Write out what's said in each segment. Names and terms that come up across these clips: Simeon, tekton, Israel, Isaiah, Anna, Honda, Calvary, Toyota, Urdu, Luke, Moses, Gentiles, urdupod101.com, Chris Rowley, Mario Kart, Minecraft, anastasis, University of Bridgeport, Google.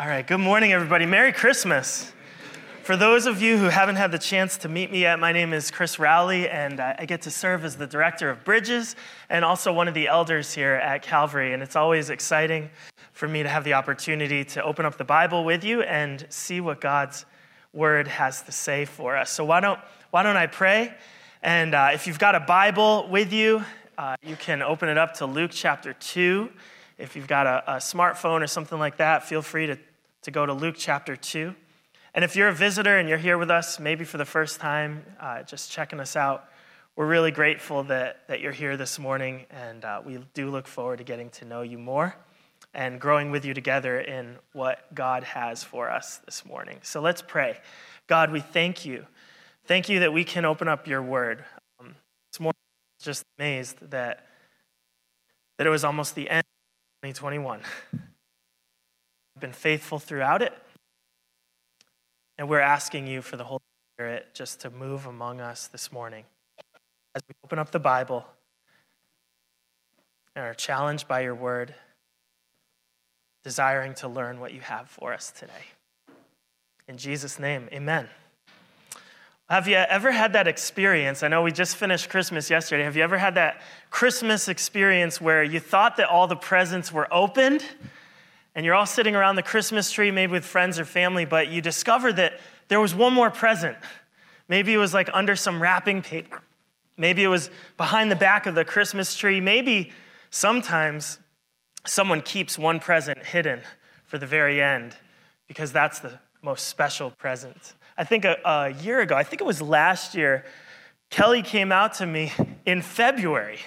All right, good morning, everybody. Merry Christmas. For those of you who haven't had the chance to meet me yet, my name is Chris Rowley, and I get to serve as the director of Bridges and also one of the elders here at Calvary. And it's always exciting for me to have the opportunity to open up the Bible with you and see what God's Word has to say for us. So why don't I pray? And if you've got a Bible with you, you can open it up to Luke chapter 2. If you've got a smartphone or something like that, feel free to go to Luke chapter 2. And if you're a visitor and you're here with us, maybe for the first time, just checking us out, we're really grateful that you're here this morning, and we do look forward to getting to know you more and growing with you together in what God has for us this morning. So let's pray. God, we thank you. Thank you that we can open up your word. This morning, I was just amazed that it was almost the end of 2021. I've been faithful throughout it. And we're asking you for the Holy Spirit just to move among us this morning. As we open up the Bible and are challenged by your word, desiring to learn what you have for us today. In Jesus' name, amen. Have you ever had that experience? I know we just finished Christmas yesterday. Have you ever had that Christmas experience where you thought that all the presents were opened? And you're all sitting around the Christmas tree, maybe with friends or family, but you discover that there was one more present. Maybe it was like under some wrapping paper. Maybe it was behind the back of the Christmas tree. Maybe sometimes someone keeps one present hidden for the very end because that's the most special present. I think a year ago, I think it was last year, Kelly came out to me in February.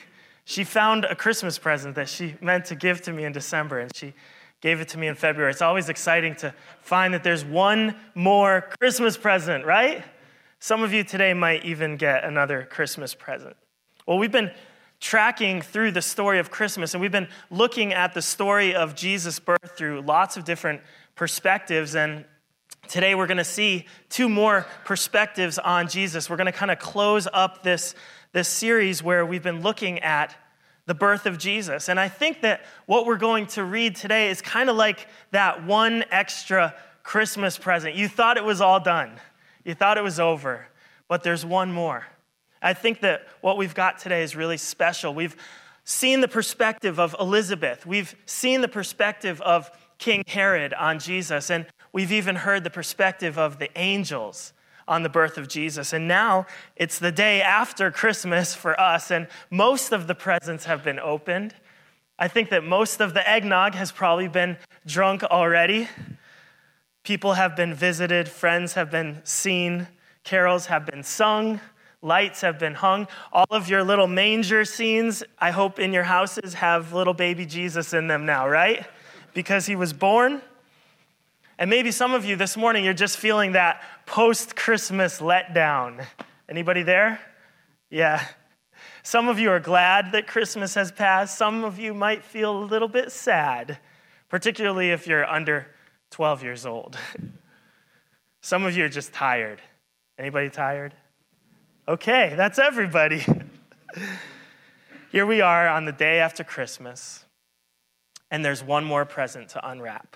She found a Christmas present that she meant to give to me in December, and she gave it to me in February. It's always exciting to find that there's one more Christmas present, right? Some of you today might even get another Christmas present. Well, we've been tracking through the story of Christmas, and we've been looking at the story of Jesus' birth through lots of different perspectives, and today we're going to see two more perspectives on Jesus. We're going to kind of close up this series where we've been looking at the birth of Jesus. And I think that what we're going to read today is kind of like that one extra Christmas present. You thought it was all done. You thought it was over, but there's one more. I think that what we've got today is really special. We've seen the perspective of Elizabeth. We've seen the perspective of King Herod on Jesus. And we've even heard the perspective of the angels on the birth of Jesus. And now it's the day after Christmas for us, and most of the presents have been opened. I think that most of the eggnog has probably been drunk already. People have been visited, friends have been seen, carols have been sung, lights have been hung. All of your little manger scenes, I hope in your houses, have little baby Jesus in them now, right? Because he was born. And maybe some of you this morning, you're just feeling that post-Christmas letdown. Anybody there? Yeah. Some of you are glad that Christmas has passed. Some of you might feel a little bit sad, particularly if you're under 12 years old. Some of you are just tired. Anybody tired? Okay, that's everybody. Here we are on the day after Christmas, and there's one more present to unwrap.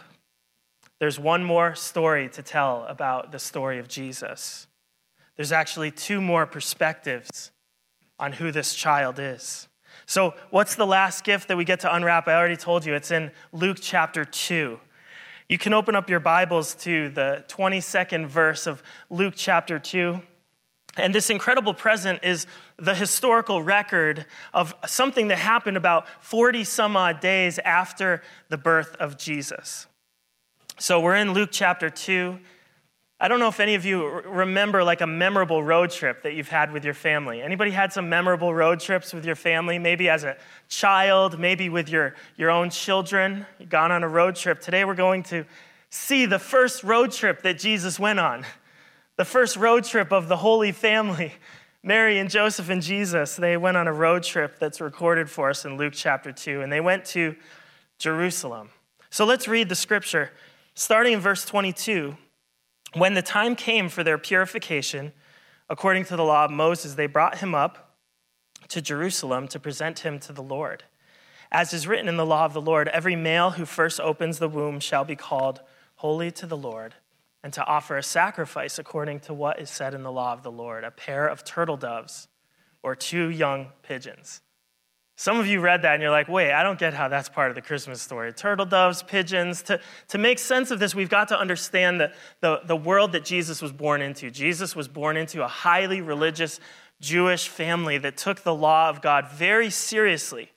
There's one more story to tell about the story of Jesus. There's actually two more perspectives on who this child is. So what's the last gift that we get to unwrap? I already told you, it's in Luke chapter 2. You can open up your Bibles to the 22nd verse of Luke chapter 2. And this incredible present is the historical record of something that happened about 40 some odd days after the birth of Jesus. So we're in Luke chapter 2. I don't know if any of you remember like a memorable road trip that you've had with your family. Anybody had some memorable road trips with your family? Maybe as a child, maybe with your own children. You've gone on a road trip. Today we're going to see the first road trip that Jesus went on. The first road trip of the Holy Family. Mary and Joseph and Jesus, they went on a road trip that's recorded for us in Luke chapter 2. And they went to Jerusalem. So let's read the scripture. Starting in verse 22, when the time came for their purification, according to the law of Moses, they brought him up to Jerusalem to present him to the Lord. As is written in the law of the Lord, every male who first opens the womb shall be called holy to the Lord, and to offer a sacrifice according to what is said in the law of the Lord, a pair of turtle doves or 2 young pigeons. Some of you read that and you're like, wait, I don't get how that's part of the Christmas story. Turtle doves, pigeons. To make sense of this, we've got to understand the world that Jesus was born into. Jesus was born into a highly religious Jewish family that took the law of God very seriously.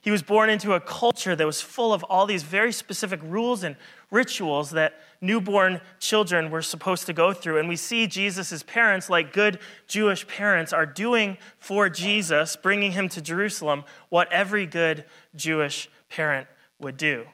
He was born into a culture that was full of all these very specific rules and rituals that newborn children were supposed to go through. And we see Jesus' parents, like good Jewish parents, are doing for Jesus, bringing him to Jerusalem, what every good Jewish parent would do.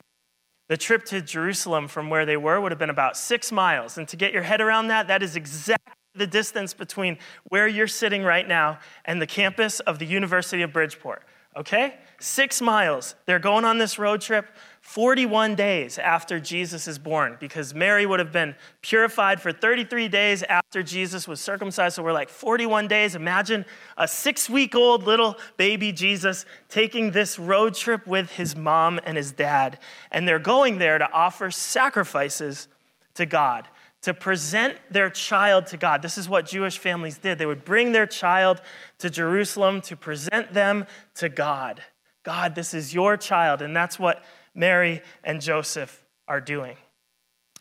The trip to Jerusalem from where they were would have been about 6 miles. And to get your head around that, that is exactly the distance between where you're sitting right now and the campus of the University of Bridgeport. Okay? 6 miles. They're going on this road trip 41 days after Jesus is born, because Mary would have been purified for 33 days after Jesus was circumcised. So we're like 41 days. Imagine a 6-week-old little baby Jesus taking this road trip with his mom and his dad. And they're going there to offer sacrifices to God, to present their child to God. This is what Jewish families did. They would bring their child to Jerusalem to present them to God. God, this is your child. And that's what Mary and Joseph are doing.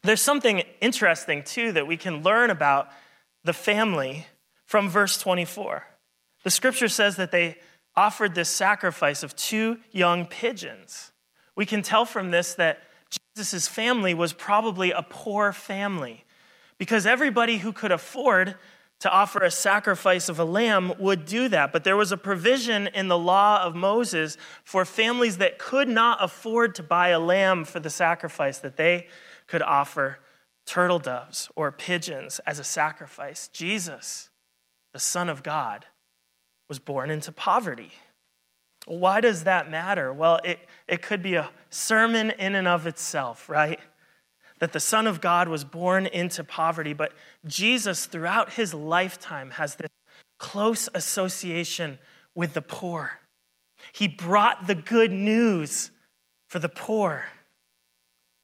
There's something interesting, too, that we can learn about the family from verse 24. The scripture says that they offered this sacrifice of 2 young pigeons. We can tell from this that Jesus' family was probably a poor family, because everybody who could afford to offer a sacrifice of a lamb would do that. But there was a provision in the law of Moses for families that could not afford to buy a lamb for the sacrifice, that they could offer turtle doves or pigeons as a sacrifice. Jesus, the Son of God, was born into poverty. Why does that matter? Well, it could be a sermon in and of itself, right? That the Son of God was born into poverty, but Jesus throughout his lifetime has this close association with the poor. He brought the good news for the poor,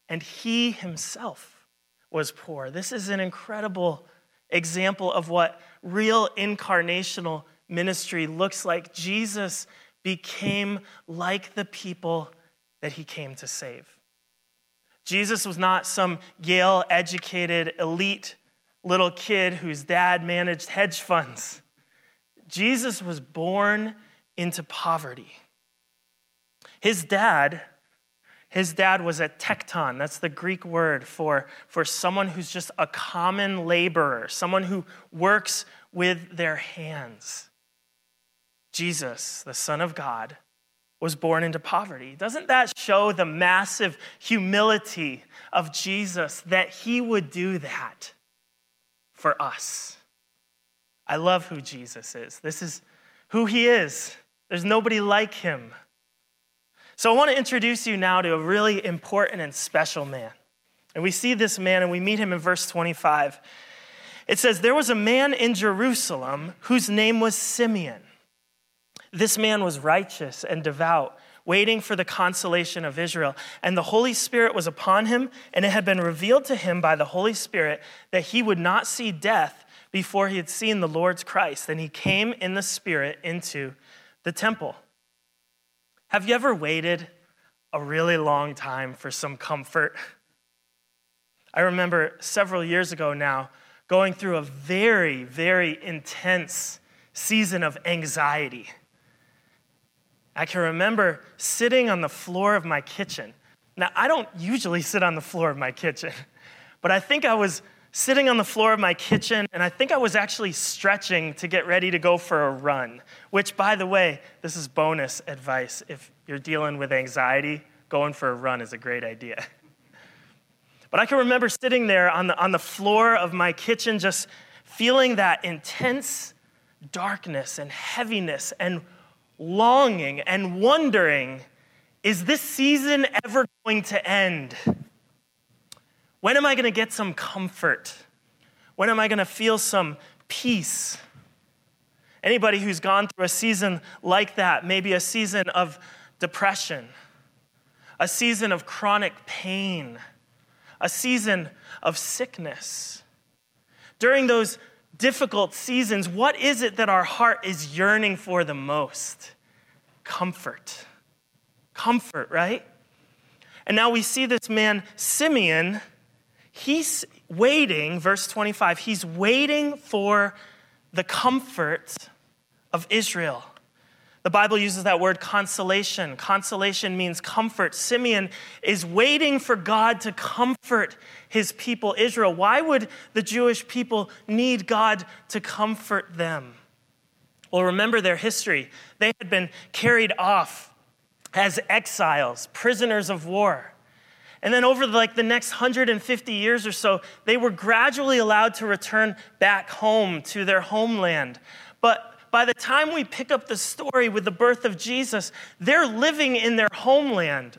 and he himself was poor. This is an incredible example of what real incarnational ministry looks like. Jesus became like the people that he came to save. Jesus was not some Yale-educated, elite little kid whose dad managed hedge funds. Jesus was born into poverty. His dad was a tekton. That's the Greek word for someone who's just a common laborer, someone who works with their hands. Jesus, the Son of God, was born into poverty. Doesn't that show the massive humility of Jesus that he would do that for us? I love who Jesus is. This is who he is. There's nobody like him. So I want to introduce you now to a really important and special man. And we see this man and we meet him in verse 25. It says, there was a man in Jerusalem whose name was Simeon. This man was righteous and devout, waiting for the consolation of Israel. And the Holy Spirit was upon him, and it had been revealed to him by the Holy Spirit that he would not see death before he had seen the Lord's Christ. And he came in the Spirit into the temple. Have you ever waited a really long time for some comfort? I remember several years ago now going through a very, very intense season of anxiety. I can remember sitting on the floor of my kitchen. Now, I don't usually sit on the floor of my kitchen, but I think I was sitting on the floor of my kitchen, and I think I was actually stretching to get ready to go for a run, which, by the way, this is bonus advice. If you're dealing with anxiety, going for a run is a great idea. But I can remember sitting there on the floor of my kitchen, just feeling that intense darkness and heaviness and longing and wondering, is this season ever going to end? When am I going to get some comfort? When am I going to feel some peace? Anybody who's gone through a season like that, maybe a season of depression, a season of chronic pain, a season of sickness. During those difficult seasons, what is it that our heart is yearning for the most? Comfort. Comfort, right? And now we see this man, Simeon, he's waiting, verse 25, he's waiting for the comfort of Israel. The Bible uses that word consolation. Consolation means comfort. Simeon is waiting for God to comfort his people, Israel. Why would the Jewish people need God to comfort them? Well, remember their history. They had been carried off as exiles, prisoners of war. And then over the next 150 years or so, they were gradually allowed to return back home to their homeland. But by the time we pick up the story with the birth of Jesus, they're living in their homeland,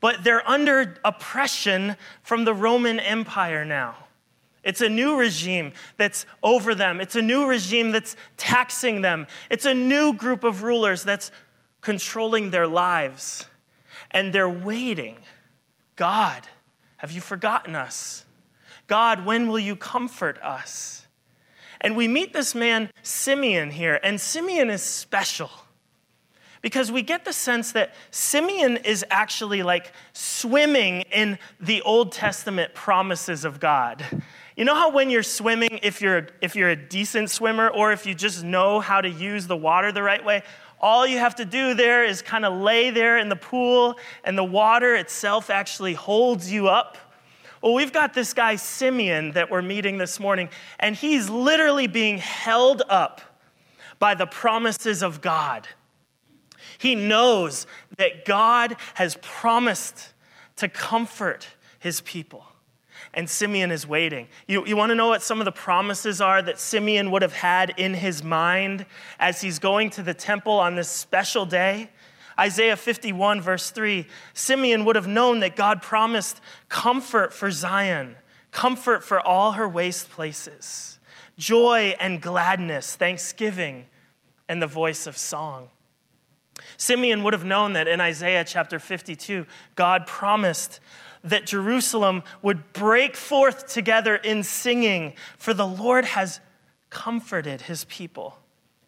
but they're under oppression from the Roman Empire now. It's a new regime that's over them. It's a new regime that's taxing them. It's a new group of rulers that's controlling their lives. And they're waiting. God, have you forgotten us? God, when will you comfort us? And we meet this man, Simeon, here. And Simeon is special because we get the sense that Simeon is actually swimming in the Old Testament promises of God. You know how when you're swimming, if you're a decent swimmer or if you just know how to use the water the right way, all you have to do there is kind of lay there in the pool, and the water itself actually holds you up. Well, we've got this guy, Simeon, that we're meeting this morning, and he's literally being held up by the promises of God. He knows that God has promised to comfort his people, and Simeon is waiting. You want to know what some of the promises are that Simeon would have had in his mind as he's going to the temple on this special day? Isaiah 51, verse 3, Simeon would have known that God promised comfort for Zion, comfort for all her waste places, joy and gladness, thanksgiving, and the voice of song. Simeon would have known that in Isaiah chapter 52, God promised that Jerusalem would break forth together in singing, for the Lord has comforted his people.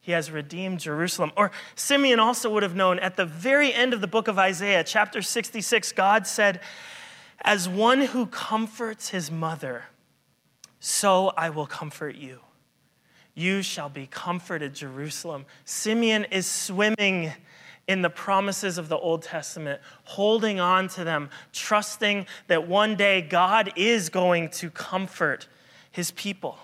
He has redeemed Jerusalem. Or Simeon also would have known at the very end of the book of Isaiah, chapter 66, God said, "As one who comforts his mother, so I will comfort you. You shall be comforted, Jerusalem." Simeon is swimming in the promises of the Old Testament, holding on to them, trusting that one day God is going to comfort his people.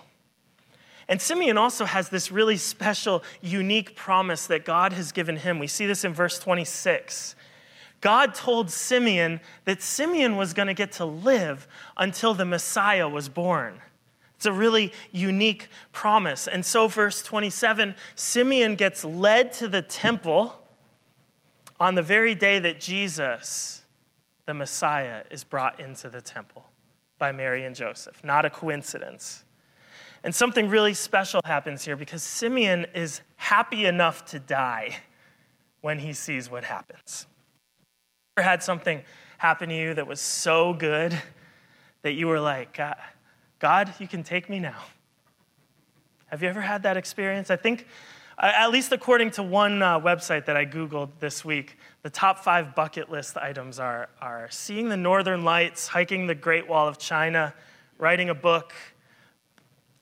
And Simeon also has this really special, unique promise that God has given him. We see this in verse 26. God told Simeon that Simeon was going to get to live until the Messiah was born. It's a really unique promise. And so verse 27, Simeon gets led to the temple on the very day that Jesus, the Messiah, is brought into the temple by Mary and Joseph. Not a coincidence. And something really special happens here because Simeon is happy enough to die when he sees what happens. Ever had something happen to you that was so good that you were like, God, you can take me now? Have you ever had that experience? I think, at least according to one website that I Googled this week, the top 5 bucket list items are seeing the Northern Lights, hiking the Great Wall of China, writing a book,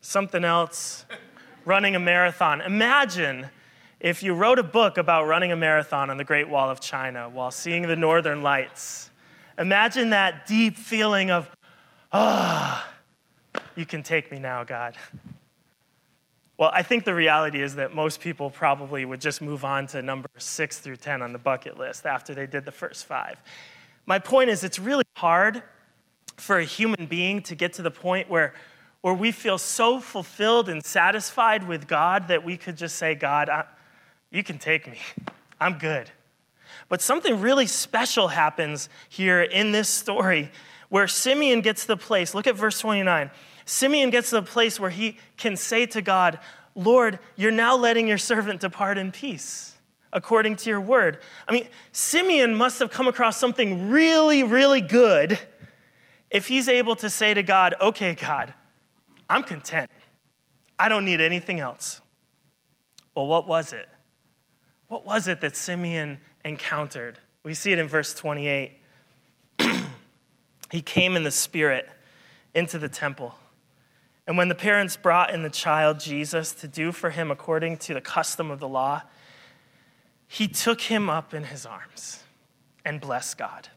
something else, running a marathon. Imagine if you wrote a book about running a marathon on the Great Wall of China while seeing the Northern Lights. Imagine that deep feeling of, you can take me now, God. Well, I think the reality is that most people probably would just move on to number 6 through 10 on the bucket list after they did the first 5. My point is, it's really hard for a human being to get to the point where we feel so fulfilled and satisfied with God that we could just say, God, you can take me. I'm good. But something really special happens here in this story where Simeon gets to the place. Look at verse 29. Simeon gets to the place where he can say to God, Lord, you're now letting your servant depart in peace, according to your word. I mean, Simeon must have come across something really, really good if he's able to say to God, okay, God, I'm content. I don't need anything else. Well, what was it? What was it that Simeon encountered? We see it in verse 28. He came in the Spirit into the temple. And when the parents brought in the child Jesus to do for him according to the custom of the law, he took him up in his arms and blessed God.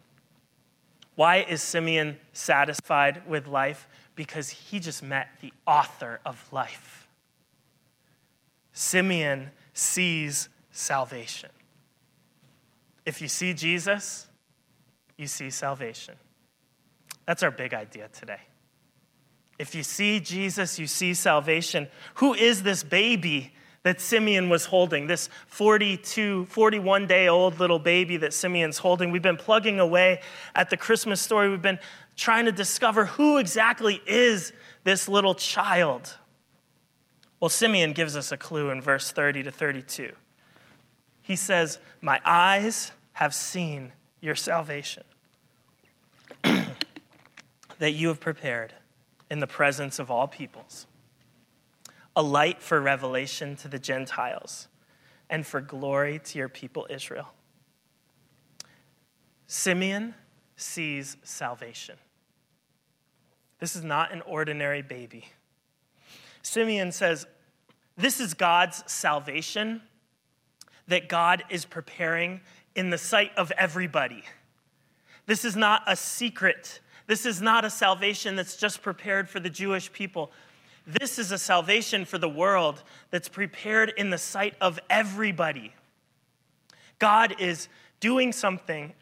Why is Simeon satisfied with life? Because he just met the author of life. Simeon sees salvation. If you see Jesus, you see salvation. That's our big idea today. If you see Jesus, you see salvation. Who is this baby that Simeon was holding? This 41-day-old little baby that Simeon's holding. We've been plugging away at the Christmas story. We've been trying to discover who exactly is this little child. Well, Simeon gives us a clue in verse 30 to 32. He says, "My eyes have seen your salvation that you have prepared in the presence of all peoples, a light for revelation to the Gentiles and for glory to your people Israel." Simeon sees salvation. This is not an ordinary baby. Simeon says, this is God's salvation that God is preparing in the sight of everybody. This is not a secret. This is not a salvation that's just prepared for the Jewish people. This is a salvation for the world that's prepared in the sight of everybody. God is doing something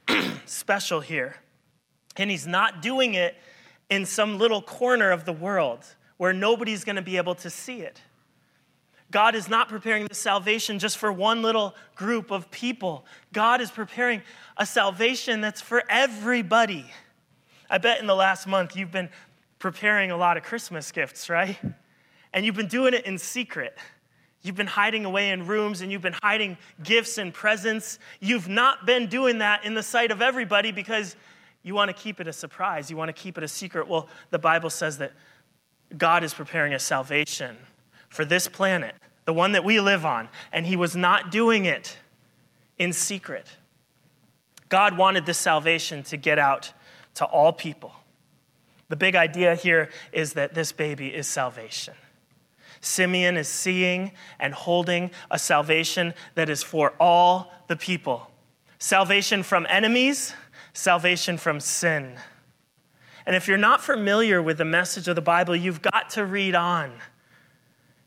special here, and he's not doing it in some little corner of the world where nobody's going to be able to see it. God is not preparing the salvation just for one little group of people. God is preparing a salvation that's for everybody. I bet in the last month you've been preparing a lot of Christmas gifts, right? And you've been doing it in secret. You've been hiding away in rooms and you've been hiding gifts and presents. You've not been doing that in the sight of everybody because you want to keep it a surprise. You want to keep it a secret. Well, the Bible says that God is preparing a salvation for this planet, the one that we live on, and he was not doing it in secret. God wanted this salvation to get out to all people. The big idea here is that this baby is salvation. Simeon is seeing and holding a salvation that is for all the people. Salvation from enemies, salvation from sin. And if you're not familiar with the message of the Bible, you've got to read on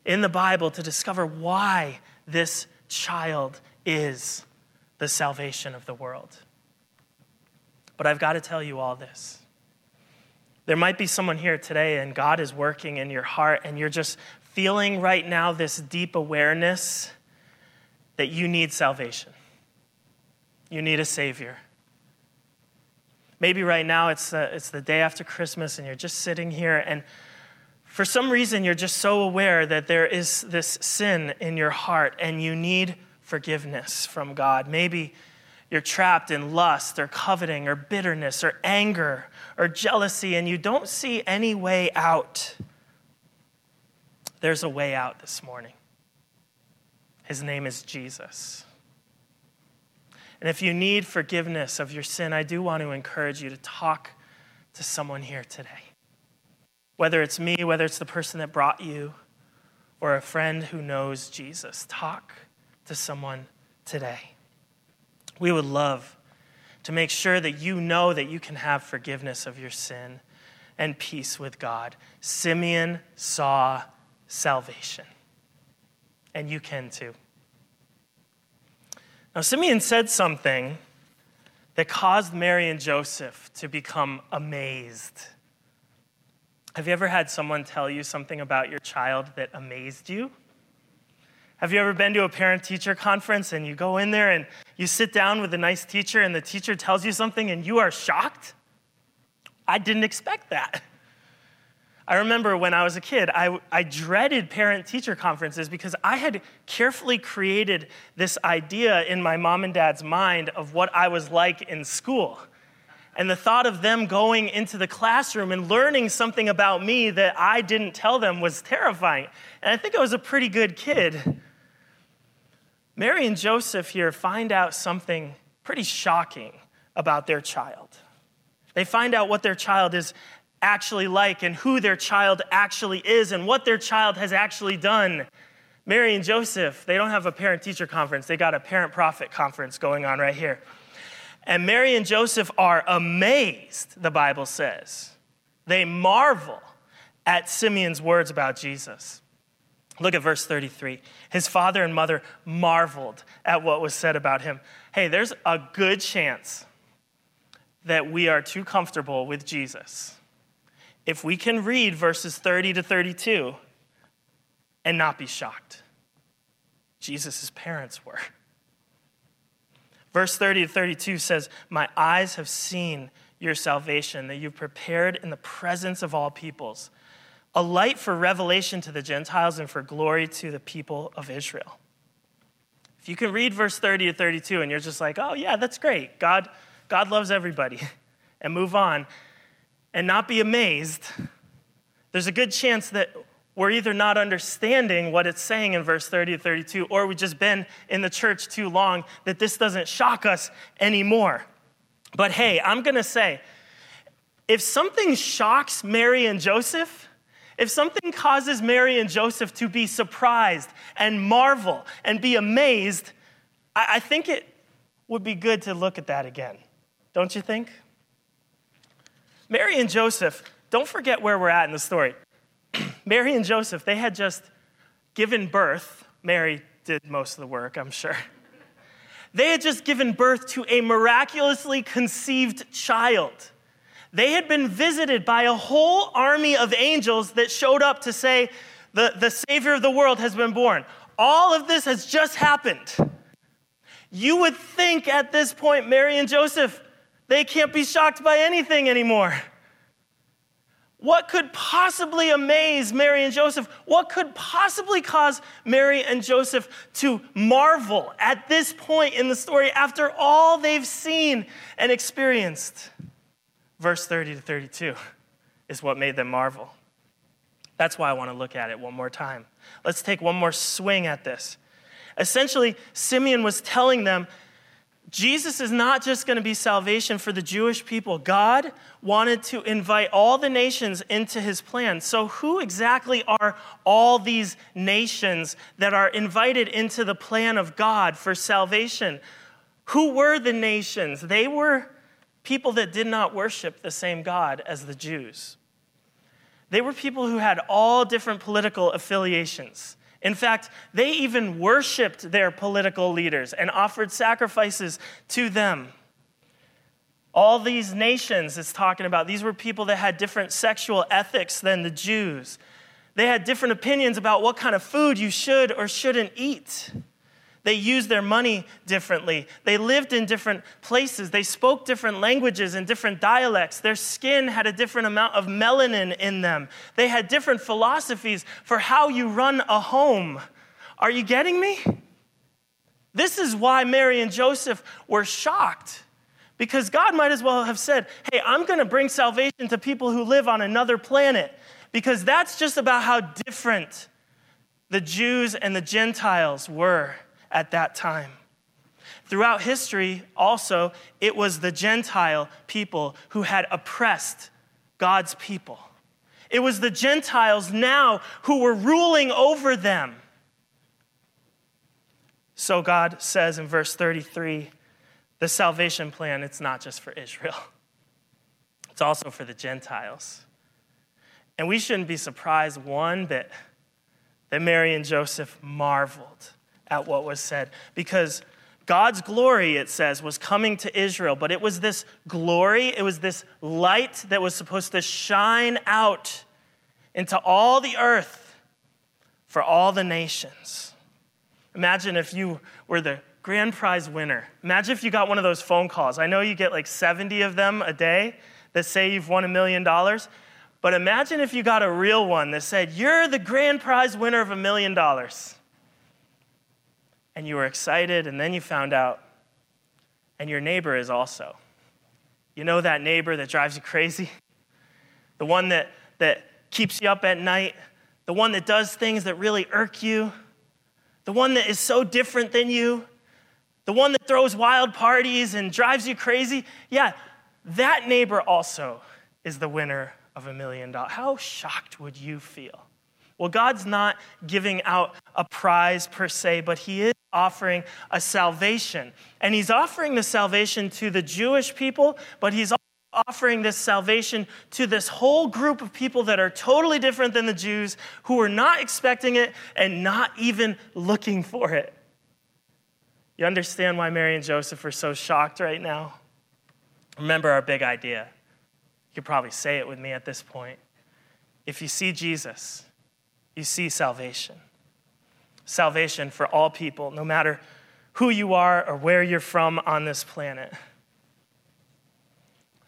in the Bible to discover why this child is the salvation of the world. But I've got to tell you all this. There might be someone here today and God is working in your heart and you're just feeling right now this deep awareness that you need salvation. You need a savior. Maybe right now it's the day after Christmas and you're just sitting here and for some reason you're just so aware that there is this sin in your heart and you need forgiveness from God. Maybe you're trapped in lust or coveting or bitterness or anger or jealousy and you don't see any way out. There's a way out this morning. His name is Jesus. And if you need forgiveness of your sin, I do want to encourage you to talk to someone here today. Whether it's me, whether it's the person that brought you, or a friend who knows Jesus, talk to someone today. We would love to make sure that you know that you can have forgiveness of your sin and peace with God. Simeon saw salvation, and you can too. Now, Simeon said something that caused Mary and Joseph to become amazed. Have you ever had someone tell you something about your child that amazed you? Have you ever been to a parent-teacher conference and you go in there and you sit down with a nice teacher and the teacher tells you something and you are shocked? I didn't expect that. I remember when I was a kid, I dreaded parent-teacher conferences because I had carefully created this idea in my mom and dad's mind of what I was like in school. And the thought of them going into the classroom and learning something about me that I didn't tell them was terrifying. And I think I was a pretty good kid. Mary and Joseph here find out something pretty shocking about their child. They find out what their child is actually like and who their child actually is and what their child has actually done. Mary and Joseph, they don't have a parent-teacher conference. They got a parent-prophet conference going on right here. And Mary and Joseph are amazed, the Bible says. They marvel at Simeon's words about Jesus. Look at verse 33. His father and mother marveled at what was said about him. Hey, there's a good chance that we are too comfortable with Jesus if we can read verses 30 to 32 and not be shocked. Jesus' parents were. Verse 30 to 32 says, "My eyes have seen your salvation that you've prepared in the presence of all peoples, a light for revelation to the Gentiles and for glory to the people of Israel." If you can read verse 30 to 32 and you're just like, "Oh yeah, that's great. God loves everybody," and move on and not be amazed, there's a good chance that we're either not understanding what it's saying in verse 30 to 32, or we've just been in the church too long that this doesn't shock us anymore. But hey, I'm gonna say, if something shocks Mary and Joseph, if something causes Mary and Joseph to be surprised and marvel and be amazed, I think it would be good to look at that again. Don't you think? Mary and Joseph, don't forget where we're at in the story. Mary and Joseph, they had just given birth. Mary did most of the work, I'm sure. They had just given birth to a miraculously conceived child. They had been visited by a whole army of angels that showed up to say, the Savior of the world has been born. All of this has just happened. You would think at this point, Mary and Joseph, they can't be shocked by anything anymore. What could possibly amaze Mary and Joseph? What could possibly cause Mary and Joseph to marvel at this point in the story after all they've seen and experienced? Verse 30 to 32 is what made them marvel. That's why I want to look at it one more time. Let's take one more swing at this. Essentially, Simeon was telling them, Jesus is not just going to be salvation for the Jewish people. God wanted to invite all the nations into his plan. So who exactly are all these nations that are invited into the plan of God for salvation? Who were the nations? They were people that did not worship the same God as the Jews. They were people who had all different political affiliations. In fact, they even worshiped their political leaders and offered sacrifices to them. All these nations it's talking about, these were people that had different sexual ethics than the Jews. They had different opinions about what kind of food you should or shouldn't eat. They used their money differently. They lived in different places. They spoke different languages and different dialects. Their skin had a different amount of melanin in them. They had different philosophies for how you run a home. Are you getting me? This is why Mary and Joseph were shocked, because God might as well have said, "Hey, I'm going to bring salvation to people who live on another planet," because that's just about how different the Jews and the Gentiles were at that time. Throughout history, also, it was the Gentile people who had oppressed God's people. It was the Gentiles now who were ruling over them. So God says in verse 33, the salvation plan, it's not just for Israel. It's also for the Gentiles. And we shouldn't be surprised one bit that Mary and Joseph marveled at what was said, because God's glory, it says, was coming to Israel, but it was this glory, it was this light that was supposed to shine out into all the earth for all the nations. Imagine if you were the grand prize winner. Imagine if you got one of those phone calls. I know you get like 70 of them a day that say you've won $1 million, but imagine if you got a real one that said, "You're the grand prize winner of $1 million. And you were excited, and then you found out, and your neighbor is also. You know that neighbor that drives you crazy? The one that keeps you up at night? The one that does things that really irk you? The one that is so different than you? The one that throws wild parties and drives you crazy? Yeah, that neighbor also is the winner of $1 million. How shocked would you feel? Well, God's not giving out a prize per se, but he is offering a salvation. And he's offering the salvation to the Jewish people, but he's also offering this salvation to this whole group of people that are totally different than the Jews, who are not expecting it and not even looking for it. You understand why Mary and Joseph are so shocked right now? Remember our big idea. You could probably say it with me at this point. If you see Jesus, you see salvation. Salvation for all people, no matter who you are or where you're from on this planet.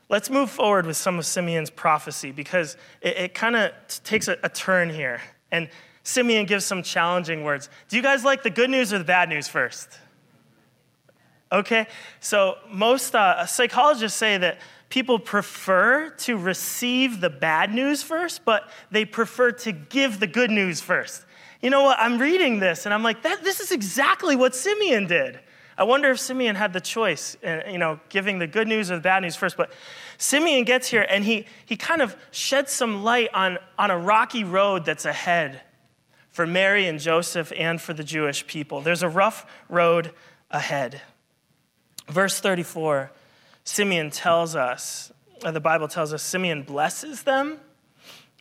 Let's move forward with some of Simeon's prophecy, because it kind of takes a turn here. And Simeon gives some challenging words. Do you guys like the good news or the bad news first? Okay, so most psychologists say that people prefer to receive the bad news first, but they prefer to give the good news first. You know what? I'm reading this, and I'm like, this is exactly what Simeon did. I wonder if Simeon had the choice, you know, giving the good news or the bad news first. But Simeon gets here, and he kind of sheds some light on a rocky road that's ahead for Mary and Joseph and for the Jewish people. There's a rough road ahead. Verse 34, Simeon tells us, or the Bible tells us, Simeon blesses them.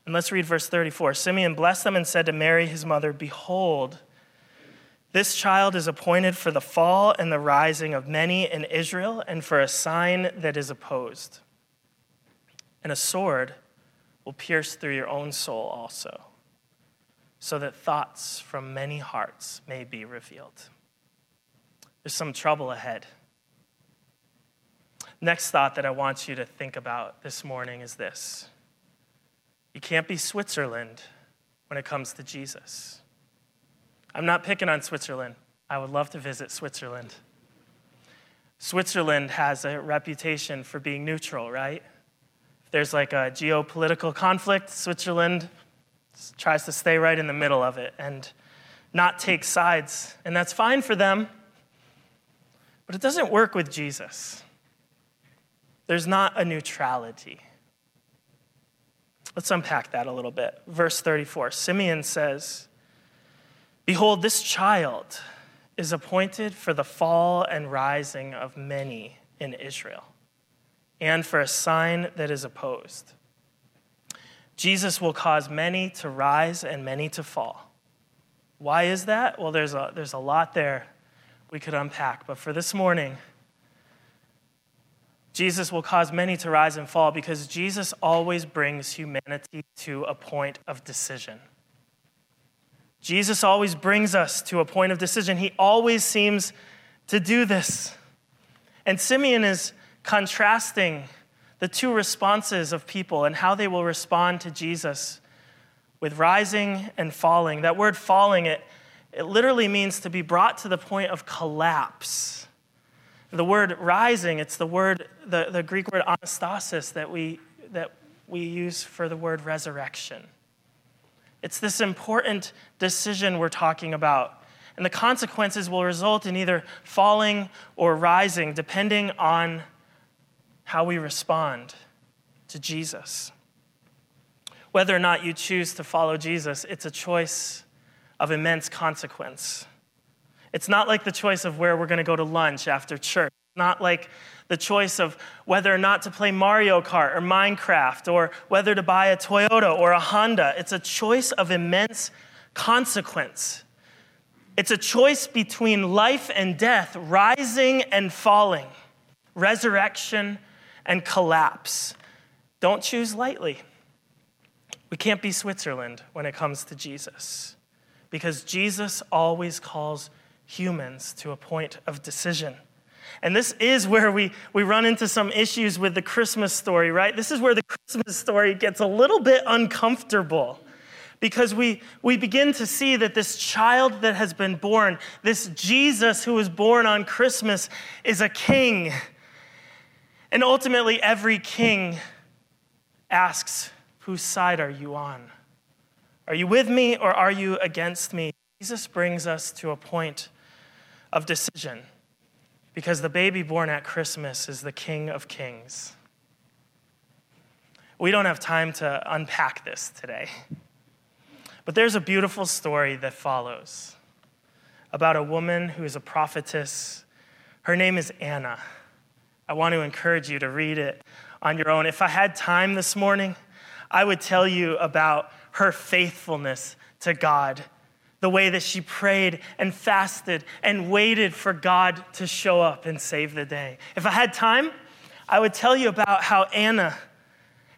And let's read verse 34. Simeon blessed them and said to Mary, his mother, "Behold, this child is appointed for the fall and the rising of many in Israel, and for a sign that is opposed. And a sword will pierce through your own soul also, so that thoughts from many hearts may be revealed." There's some trouble ahead. Next thought that I want you to think about this morning is this. You can't be Switzerland when it comes to Jesus. I'm not picking on Switzerland. I would love to visit Switzerland. Switzerland has a reputation for being neutral, right? If there's like a geopolitical conflict, Switzerland tries to stay right in the middle of it and not take sides. And that's fine for them, but it doesn't work with Jesus. There's not a neutrality. Let's unpack that a little bit. Verse 34, Simeon says, "Behold, this child is appointed for the fall and rising of many in Israel, and for a sign that is opposed. Jesus will cause many to rise and many to fall." Why is that? Well, there's a lot there we could unpack, but for this morning, Jesus will cause many to rise and fall because Jesus always brings humanity to a point of decision. Jesus always brings us to a point of decision. He always seems to do this. And Simeon is contrasting the two responses of people and how they will respond to Jesus with rising and falling. That word falling, it literally means to be brought to the point of collapse. The word rising, it's the Greek word anastasis that we use for the word resurrection. It's this important decision we're talking about. And the consequences will result in either falling or rising, depending on how we respond to Jesus. Whether or not you choose to follow Jesus, it's a choice of immense consequence. It's not like the choice of where we're going to go to lunch after church. It's not like the choice of whether or not to play Mario Kart or Minecraft or whether to buy a Toyota or a Honda. It's a choice of immense consequence. It's a choice between life and death, rising and falling, resurrection and collapse. Don't choose lightly. We can't be Switzerland when it comes to Jesus, because Jesus always calls humans to a point of decision. And this is where we run into some issues with the Christmas story, right? This is where the Christmas story gets a little bit uncomfortable, because we begin to see that this child that has been born, this Jesus who was born on Christmas, is a king. And ultimately, every king asks, whose side are you on? Are you with me or are you against me? Jesus brings us to a point of decision because the baby born at Christmas is the King of Kings. We don't have time to unpack this today, but there's a beautiful story that follows about a woman who is a prophetess. Her name is Anna. I want to encourage you to read it on your own. If I had time this morning, I would tell you about her faithfulness to God, the way that she prayed and fasted and waited for God to show up and save the day. If I had time, I would tell you about how Anna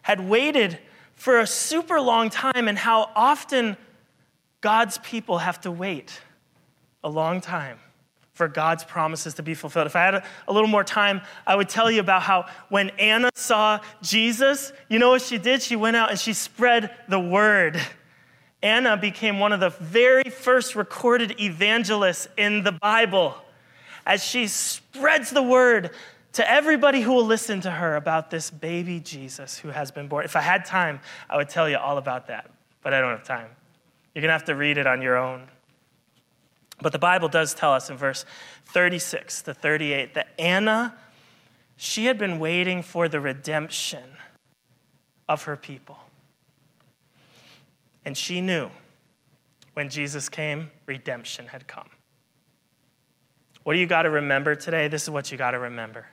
had waited for a super long time and how often God's people have to wait a long time for God's promises to be fulfilled. If I had a little more time, I would tell you about how when Anna saw Jesus, you know what she did? She went out and she spread the word. Anna became one of the very first recorded evangelists in the Bible as she spreads the word to everybody who will listen to her about this baby Jesus who has been born. If I had time, I would tell you all about that, but I don't have time. You're going to have to read it on your own. But the Bible does tell us in verse 36 to 38 that Anna, she had been waiting for the redemption of her people. And she knew when Jesus came, redemption had come. What do you got to remember today? This is what you got to remember.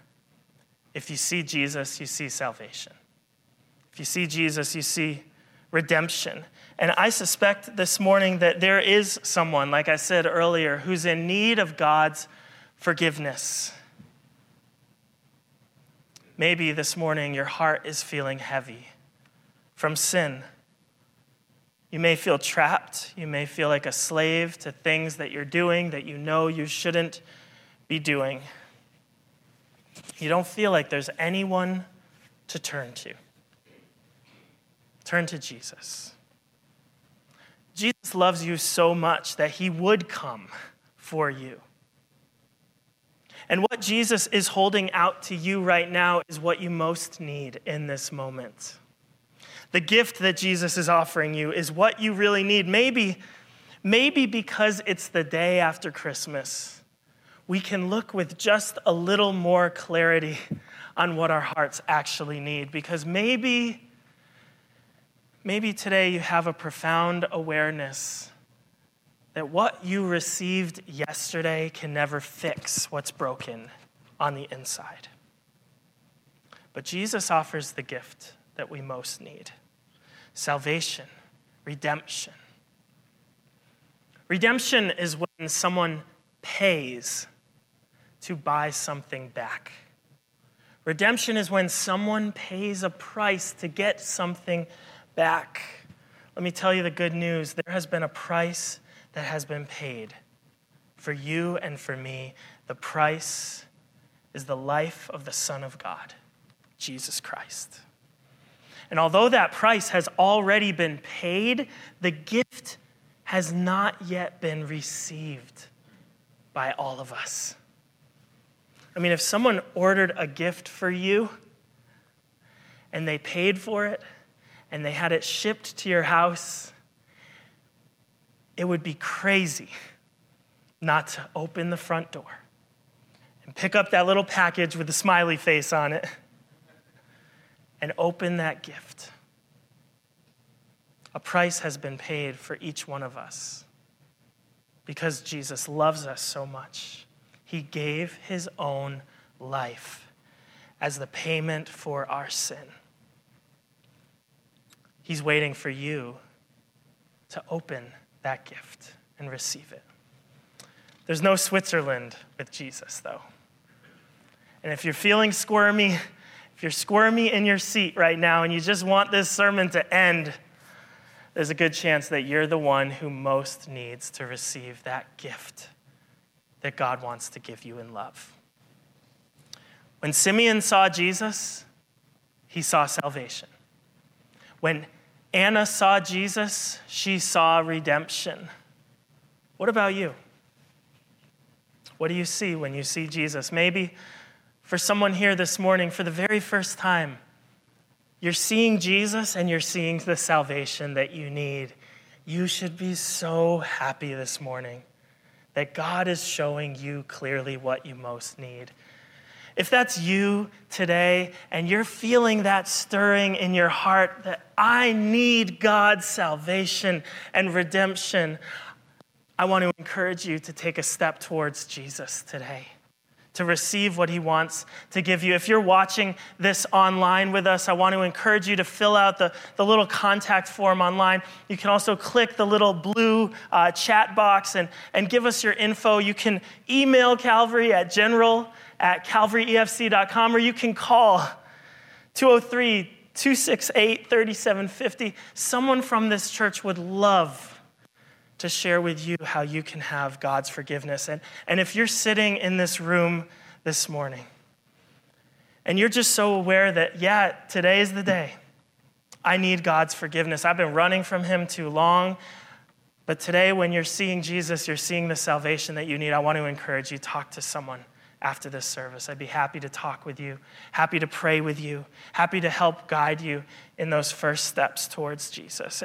If you see Jesus, you see salvation. If you see Jesus, you see redemption. And I suspect this morning that there is someone, like I said earlier, who's in need of God's forgiveness. Maybe this morning your heart is feeling heavy from sin. You may feel trapped. You may feel like a slave to things that you're doing that you know you shouldn't be doing. You don't feel like there's anyone to turn to. Turn to Jesus. Jesus loves you so much that he would come for you. And what Jesus is holding out to you right now is what you most need in this moment. The gift that Jesus is offering you is what you really need. Maybe because it's the day after Christmas, we can look with just a little more clarity on what our hearts actually need, because maybe today you have a profound awareness that what you received yesterday can never fix what's broken on the inside. But Jesus offers the gift that we most need: salvation, redemption. Redemption is when someone pays to buy something back. Redemption is when someone pays a price to get something back. Let me tell you the good news. There has been a price that has been paid for you and for me. The price is the life of the Son of God, Jesus Christ. And although that price has already been paid, the gift has not yet been received by all of us. I mean, if someone ordered a gift for you and they paid for it, and they had it shipped to your house, it would be crazy not to open the front door and pick up that little package with the smiley face on it and open that gift. A price has been paid for each one of us because Jesus loves us so much. He gave his own life as the payment for our sin. He's waiting for you to open that gift and receive it. There's no Switzerland with Jesus, though. And if you're feeling squirmy, if you're squirmy in your seat right now and you just want this sermon to end, there's a good chance that you're the one who most needs to receive that gift that God wants to give you in love. When Simeon saw Jesus, he saw salvation. When Anna saw Jesus, she saw redemption. What about you? What do you see when you see Jesus? Maybe For someone here this morning, for the very first time, you're seeing Jesus and you're seeing the salvation that you need. You should be so happy this morning that God is showing you clearly what you most need. If that's you today and you're feeling that stirring in your heart that I need God's salvation and redemption, I want to encourage you to take a step towards Jesus today, to receive what he wants to give you. If you're watching this online with us, I want to encourage you to fill out the little contact form online. You can also click the little blue chat box and give us your info. You can email Calvary at general@calvaryefc.com, or you can call 203-268-3750. Someone from this church would love to share with you how you can have God's forgiveness. And if you're sitting in this room this morning and you're just so aware that, yeah, today is the day. I need God's forgiveness. I've been running from him too long. But today when you're seeing Jesus, you're seeing the salvation that you need. I want to encourage you, talk to someone after this service. I'd be happy to talk with you, happy to pray with you, happy to help guide you in those first steps towards Jesus.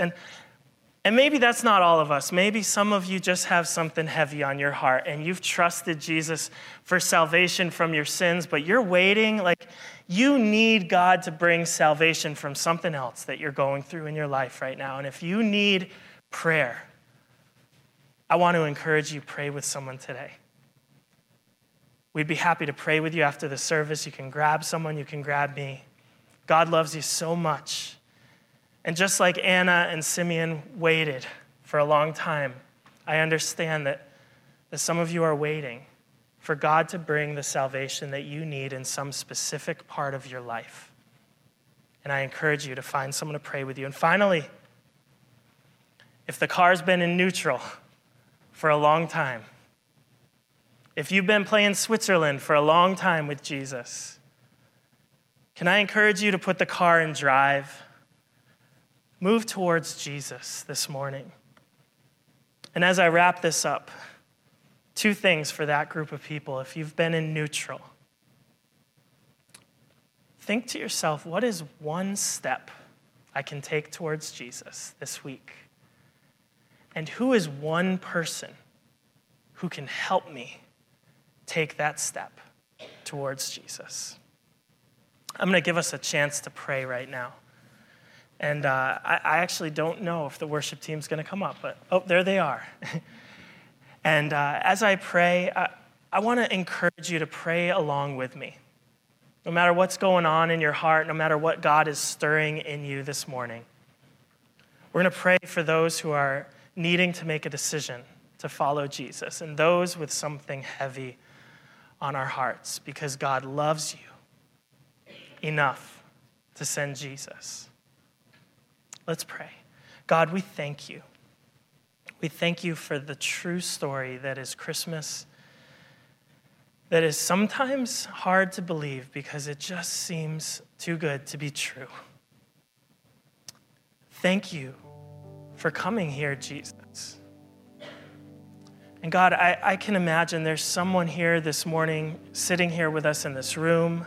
And maybe that's not all of us. Maybe some of you just have something heavy on your heart and you've trusted Jesus for salvation from your sins, but you're waiting, like you need God to bring salvation from something else that you're going through in your life right now. And if you need prayer, I want to encourage you, pray with someone today. We'd be happy to pray with you after the service. You can grab someone, you can grab me. God loves you so much. And just like Anna and Simeon waited for a long time, I understand that some of you are waiting for God to bring the salvation that you need in some specific part of your life. And I encourage you to find someone to pray with you. And finally, if the car's been in neutral for a long time, if you've been playing Switzerland for a long time with Jesus, can I encourage you to put the car in drive? Move towards Jesus this morning. And as I wrap this up, two things for that group of people. If you've been in neutral, think to yourself, what is one step I can take towards Jesus this week? And who is one person who can help me take that step towards Jesus? I'm going to give us a chance to pray right now. And I actually don't know if the worship team's going to come up, but there they are. And as I pray, I want to encourage you to pray along with me. No matter what's going on in your heart, no matter what God is stirring in you this morning, we're going to pray for those who are needing to make a decision to follow Jesus and those with something heavy on our hearts, because God loves you enough to send Jesus. Let's pray. God, we thank you. We thank you for the true story that is Christmas, that is sometimes hard to believe because it just seems too good to be true. Thank you for coming here, Jesus. And God, I can imagine there's someone here this morning sitting here with us in this room,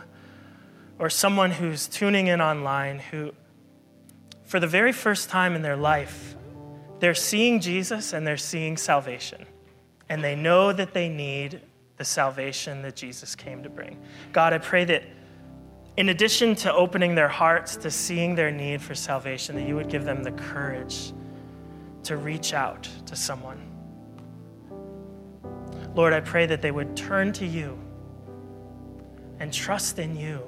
or someone who's tuning in online who, for the very first time in their life, they're seeing Jesus and they're seeing salvation. And they know that they need the salvation that Jesus came to bring. God, I pray that in addition to opening their hearts to seeing their need for salvation, that you would give them the courage to reach out to someone. Lord, I pray that they would turn to you and trust in you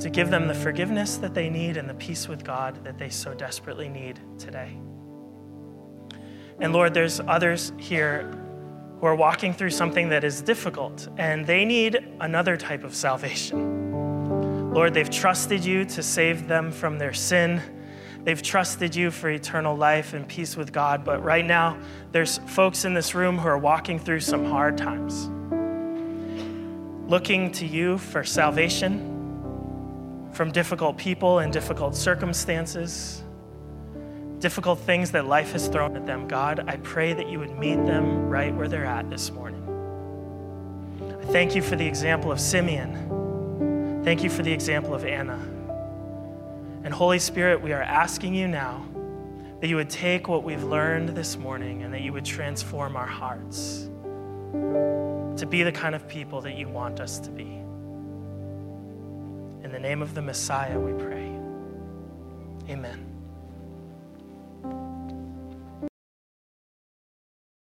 to give them the forgiveness that they need and the peace with God that they so desperately need today. And Lord, there's others here who are walking through something that is difficult, and they need another type of salvation. Lord, they've trusted you to save them from their sin. They've trusted you for eternal life and peace with God. But right now, there's folks in this room who are walking through some hard times, looking to you for salvation from difficult people and difficult circumstances, difficult things that life has thrown at them. God, I pray that you would meet them right where they're at this morning. I Thank you for the example of Simeon. Thank you for the example of Anna. And Holy Spirit, we are asking you now that you would take what we've learned this morning and that you would transform our hearts to be the kind of people that you want us to be. In the name of the Messiah, we pray. Amen.